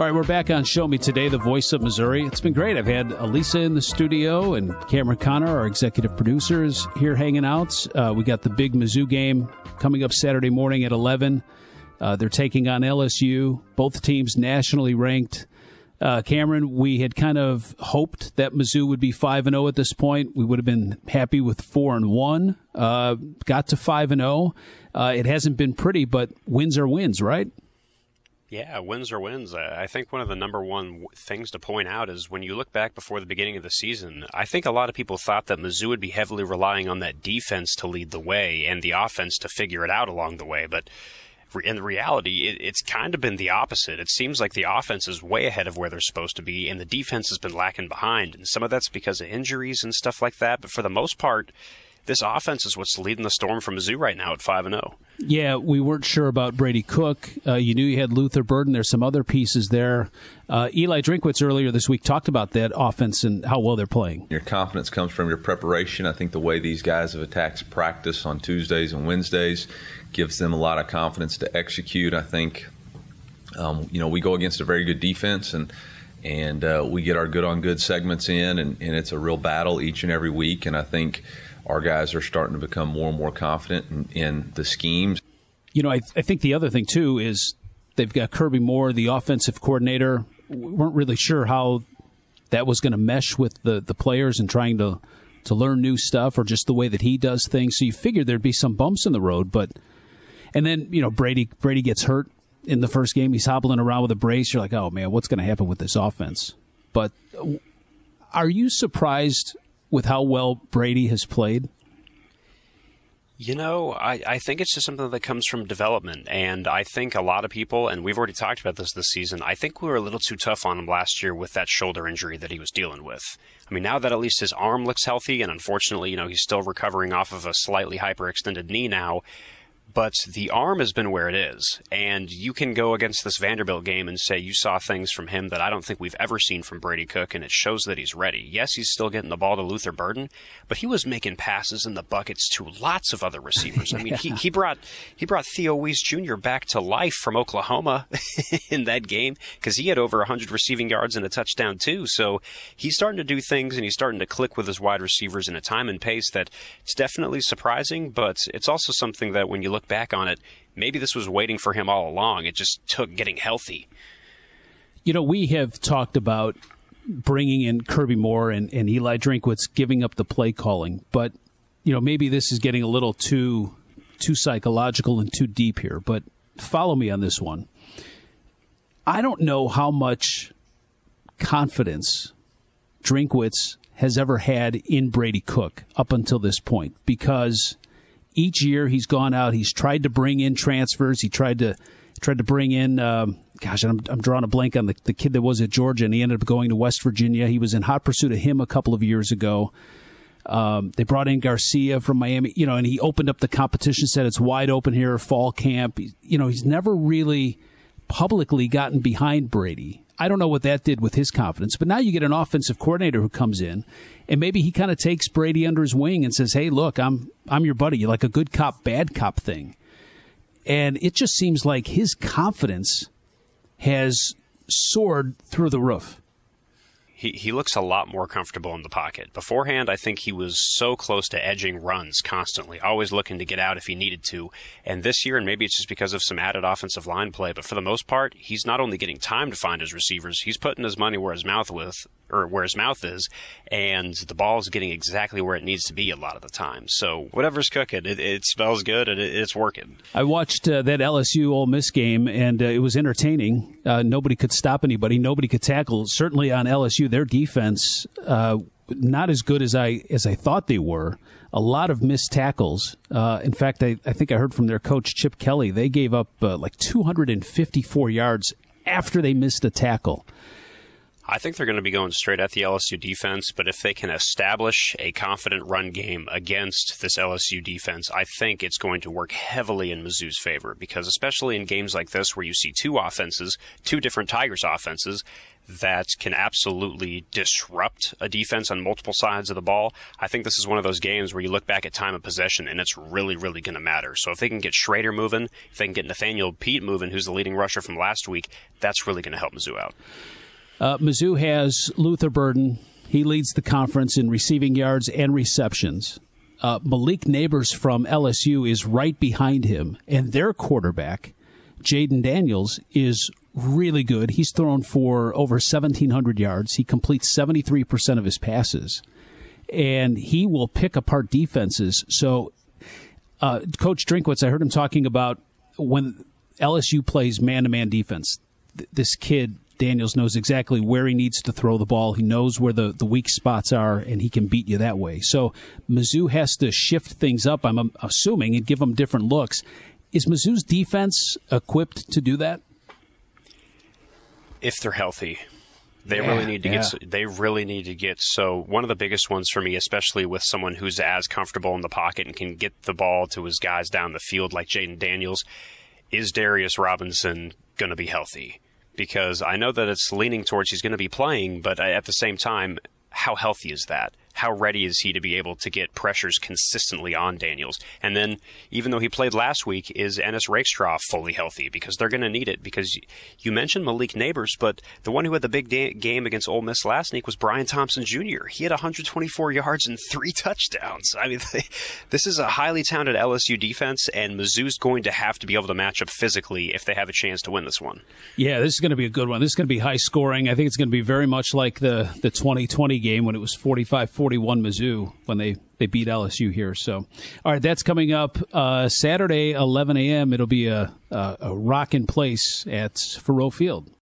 All right, we're back on Show Me Today, the voice of Missouri. It's been great. I've had Alisa in the studio and Cameron Conner, our executive producer, is here hanging out. We got the big Mizzou game coming up Saturday morning at 11. They're taking on LSU, both teams nationally ranked. Cameron, we had kind of hoped that Mizzou would be 5-0 at this point. We would have been happy with 4-1. Got to 5-0. It hasn't been pretty, but wins are wins, right? Yeah, wins are wins. I think one of the number one things to point out is when you look back before the beginning of the season, I think a lot of people thought that Mizzou would be heavily relying on that defense to lead the way and the offense to figure it out along the way. But in the reality, it's kind of been the opposite. It seems like the offense is way ahead of where they're supposed to be, and the defense has been lacking behind. And some of that's because of injuries and stuff like that. But for the most part, this offense is what's leading the storm for Mizzou right now at 5-0. Yeah, we weren't sure about Brady Cook. You knew you had Luther Burden. There's some other pieces there. Eli Drinkwitz earlier this week talked about that offense and how well they're playing. Your confidence comes from your preparation. I think the way these guys have attacked practice on Tuesdays and Wednesdays gives them a lot of confidence to execute. I think, we go against a very good defense, and we get our good-on-good segments in, and it's a real battle each and every week. And I think our guys are starting to become more and more confident in the schemes. I think the other thing, too, is they've got Kirby Moore, the offensive coordinator. We weren't really sure how that was going to mesh with the players and trying to learn new stuff or just the way that he does things. So you figured there'd be some bumps in the road. And then Brady gets hurt in the first game. He's hobbling around with a brace. You're like, oh, man, what's going to happen with this offense? But are you surprised with how well Brady has played? I think it's just something that comes from development. And I think a lot of people, and we've already talked about this season, I think we were a little too tough on him last year with that shoulder injury that he was dealing with. I mean, now that at least his arm looks healthy, and unfortunately, he's still recovering off of a slightly hyperextended knee now, but the arm has been where it is. And you can go against this Vanderbilt game and say you saw things from him that I don't think we've ever seen from Brady Cook, and it shows that he's ready. Yes, he's still getting the ball to Luther Burden, but he was making passes in the buckets to lots of other receivers. I mean, he brought Theo Wease Jr. back to life from Oklahoma in that game because he had over 100 receiving yards and a touchdown too. So he's starting to do things, and he's starting to click with his wide receivers in a time and pace that it's definitely surprising, but it's also something that when you look back on it, maybe this was waiting for him all along. It just took getting healthy. We have talked about bringing in Kirby Moore and Eli Drinkwitz giving up the play calling, but maybe this is getting a little too psychological and too deep here, but follow me on this one. I don't know how much confidence Drinkwitz has ever had in Brady Cook up until this point, because each year he's gone out, he's tried to bring in transfers. He tried to bring in, I'm drawing a blank on the kid that was at Georgia, and he ended up going to West Virginia. He was in hot pursuit of him a couple of years ago. They brought in Garcia from Miami, and he opened up the competition, said it's wide open here, fall camp. He's never really publicly gotten behind Brady. I don't know what that did with his confidence, but now you get an offensive coordinator who comes in, and maybe he kind of takes Brady under his wing and says, hey, look, I'm your buddy. You're like a good cop, bad cop thing. And it just seems like his confidence has soared through the roof. He looks a lot more comfortable in the pocket. Beforehand, I think he was so close to edging runs constantly, always looking to get out if he needed to. And this year, and maybe it's just because of some added offensive line play, but for the most part, he's not only getting time to find his receivers, he's putting his money where his mouth is, and the ball's getting exactly where it needs to be a lot of the time. So whatever's cooking, it smells good, and it's working. I watched that LSU Ole Miss game, and it was entertaining. Nobody could stop anybody. Nobody could tackle. Certainly on LSU, their defense, not as good as I thought they were. A lot of missed tackles. In fact, I think I heard from their coach, Chip Kelly, they gave up 254 yards after they missed a tackle. I think they're going to be going straight at the LSU defense, but if they can establish a confident run game against this LSU defense, I think it's going to work heavily in Mizzou's favor, because especially in games like this where you see two offenses, two different Tigers offenses, that can absolutely disrupt a defense on multiple sides of the ball. I think this is one of those games where you look back at time of possession and it's really, really going to matter. So if they can get Schrader moving, if they can get Nathaniel Pete moving, who's the leading rusher from last week, that's really going to help Mizzou out. Mizzou has Luther Burden. He leads the conference in receiving yards and receptions. Malik Nabors from LSU is right behind him, and their quarterback, Jaden Daniels, is really good. He's thrown for over 1,700 yards. He completes 73% of his passes, and he will pick apart defenses. So Coach Drinkwitz, I heard him talking about when LSU plays man-to-man defense, this kid, Daniels, knows exactly where he needs to throw the ball. He knows where the weak spots are, and he can beat you that way. So Mizzou has to shift things up, I'm assuming, and give them different looks. Is Mizzou's defense equipped to do that? If they're healthy, they really need to get. So one of the biggest ones for me, especially with someone who's as comfortable in the pocket and can get the ball to his guys down the field like Jaden Daniels, is Darius Robinson going to be healthy? Because I know that it's leaning towards he's going to be playing, but at the same time, how healthy is that? How ready is he to be able to get pressures consistently on Daniels? And then, even though he played last week, is Ennis Rakestraw fully healthy? Because they're going to need it. Because you mentioned Malik Nabors, but the one who had the big game against Ole Miss last week was Brian Thompson Jr. He had 124 yards and 3 touchdowns. I mean, this is a highly talented LSU defense, and Mizzou's going to have to be able to match up physically if they have a chance to win this one. Yeah, this is going to be a good one. This is going to be high scoring. I think it's going to be very much like the 2020 game when it was 45-41 Mizzou when they beat LSU here. So, all right, that's coming up Saturday, 11 a.m. It'll be a rockin' place at Faurot Field.